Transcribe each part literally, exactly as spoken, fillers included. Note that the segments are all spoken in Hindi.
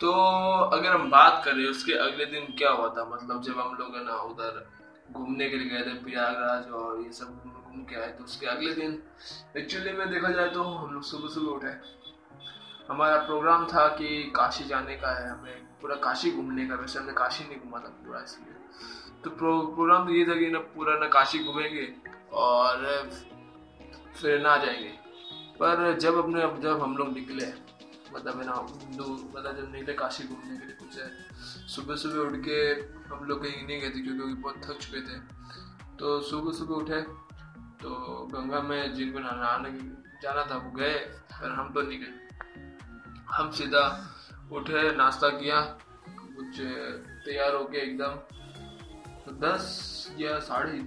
तो अगर हम बात करें उसके अगले दिन क्या हुआ था, मतलब जब हम लोग है ना उधर घूमने के लिए गए थे प्रयागराज और ये सब घूम के आए, तो उसके अगले दिन एक्चुअली में देखा जाए तो हम लोग सुबह सुबह उठे। हमारा प्रोग्राम था कि काशी जाने का है, हमें पूरा काशी घूमने का। वैसे हमने काशी नहीं घूमा था पूरा, इसलिए तो प्रो, प्रोग्राम तो ये था कि ना पूरा ना काशी घूमेंगे और फिर ना जाएंगे। पर जब अपने जब हम लोग निकले, मतलब है ना मतलब जब निकले काशी घूमने के लिए कुछ है, सुबह सुबह उठ के हम लोग कहीं नहीं गए थे क्योंकि बहुत थक चुके थे। तो सुबह सुबह उठे तो गंगा में जिनको नहाने जाना था वो गए, पर हम तो नहीं गए। हम सीधा उठे, नाश्ता किया, कुछ तैयार हो के एकदम दस या साढ़े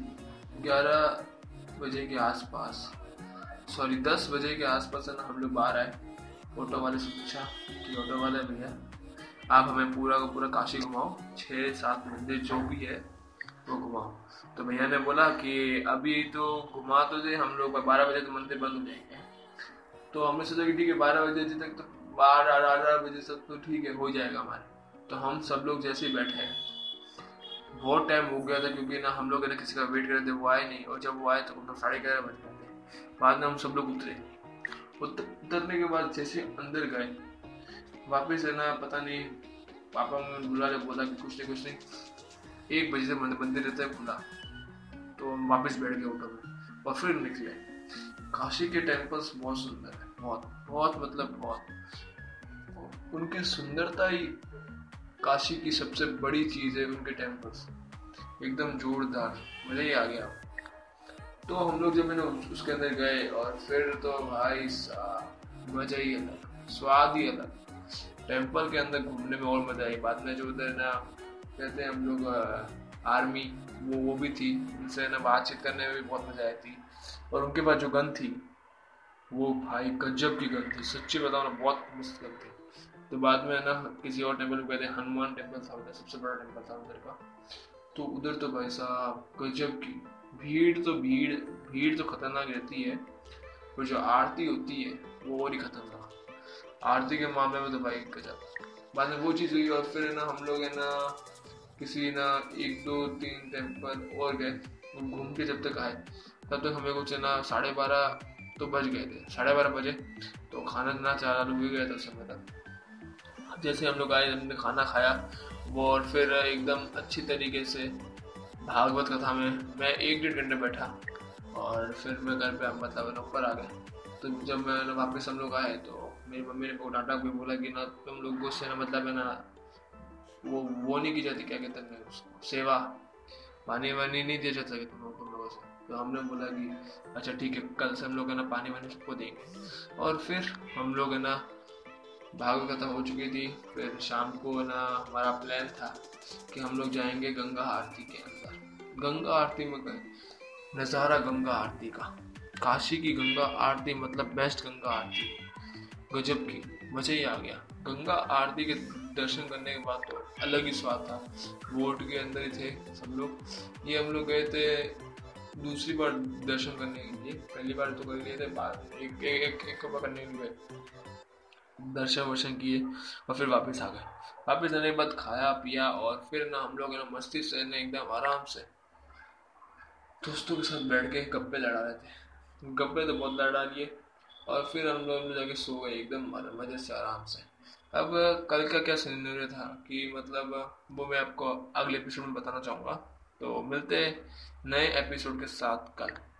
ग्यारह बजे के आसपास सॉरी दस बजे के आसपास है ना हम लोग बाहर आए। ऑटो वाले से पूछा कि ऑटो वाले भैया आप हमें पूरा का पूरा काशी घुमाओ, छः सात मंदिर जो भी है वो घुमाओ। तो भैया ने बोला कि अभी तो घुमा तो दे, हम लोग बारह बजे तो मंदिर बंद हो जाएंगे। तो हमने सोचा कि ठीक है बारह बजे तक तो बारह अठारह बजे तक तो ठीक है हो जाएगा हमारे। तो हम सब लोग जैसे ही बैठे बहुत टाइम हो गया था क्योंकि ना हम लोग ना किसी का वेट कर रहे थे, वो आए नहीं। और जब वो आए तो हम साढ़े ग्यारह बज गए थे। बाद में हम सब लोग उतरे, उतरने के बाद जैसे अंदर गए वापस है ना, पता नहीं पापा ने बुला ले बोला कि कुछ नहीं कुछ नहीं एक बजे से मंदिर रहता है खुला। तो हम वापस बैठ गए ऑटो में और फिर निकले। काशी के टेम्पल्स बहुत सुंदर है, बहुत बहुत मतलब बहुत उनकी सुंदरता ही काशी की सबसे बड़ी चीज़ है। उनके टेम्पल्स एकदम जोरदार, मज़ा ही आ गया। तो हम लोग जब मैंने उसके अंदर गए और फिर तो भाई साहब मज़ा ही अलग, स्वाद ही अलग। टेम्पल के अंदर घूमने में और मज़ा आई। बाद में जो उधर ना कहते हैं हम लोग आर्मी वो वो भी थी, उनसे ना बातचीत करने में भी बहुत मज़ा आई थी। और उनके पास जो गन थी वो भाई गजब की गन थी, सच्ची बताओ ना बहुत मस्त गन थी। तो बाद में ना किसी और टेम्पल पे गए, हनुमान टेम्पल था उधर, सबसे बड़ा टेम्पल था उधर का। तो उधर तो भाई साहब गजब की भीड़, तो भीड़ भीड़ तो खतरनाक रहती है। और जो आरती होती है वो और ही खतरनाक, आरती के मामले में तो भाई गजब। बाद में वो चीज़ हुई और फिर ना हम लोग है ना किसी ना एक दो तीन टेम्पल और गए घूम के। जब तक आए तब तक हमें कुछ ना साढ़े बारह तो बज गए थे, साढ़े बारह बजे तो खाना ना चालू हो गया था समय तक। जैसे हम लोग आए हमने खाना खाया वो, और फिर एकदम अच्छी तरीके से भागवत कथा में मैं एक डेढ़ घंटे बैठा और फिर मैं घर पे मतलब ऊपर आ गया। तो जब मैं वापस हम लोग आए तो मेरी मम्मी ने बहुत डांटा, भी बोला कि ना तुम लोग गुस्से ना मतलब है ना वो वो नहीं की जाती, क्या कहते हैं उसको, सेवा पानी वानी नहीं दिया जाता तुम लोगों तुम लोगों से। तो हमने बोला कि अच्छा ठीक है कल से हम लोग है ना पानी वानी सबको देंगे। और फिर हम लोग है ना भागवत कथा हो चुकी थी। फिर शाम को है ना हमारा प्लान था कि हम लोग जाएंगे गंगा आरती के अंदर। गंगा आरती में गए, नज़ारा गंगा आरती का, काशी की गंगा आरती मतलब बेस्ट गंगा आरती, गजब की, मज़ा ही आ गया। गंगा आरती के दर्शन करने के बाद तो अलग ही स्वाद था। बोट के अंदर ही थे सब लोग। ये हम लोग गए थे दूसरी बार दर्शन करने के लिए, पहली बार तो कर लिए थे, बाद एक एक एक बार करने के लिए दर्शन वर्शन किए और फिर वापस आ गए। वापस आने के बाद खाया पिया और फिर ना हम लोग ना मस्ती से ना एकदम आराम से दोस्तों के साथ बैठ के गप्पे लड़ा रहे थे। गप्पे तो बहुत लड़ा लिए और फिर हम लोग जाके सो गए एकदम मज़े से आराम से। अब कल का क्या सिनेरियो था कि मतलब वो मैं आपको अगले एपिसोड में बताना चाहूँगा। तो मिलते हैं नए एपिसोड के साथ कल।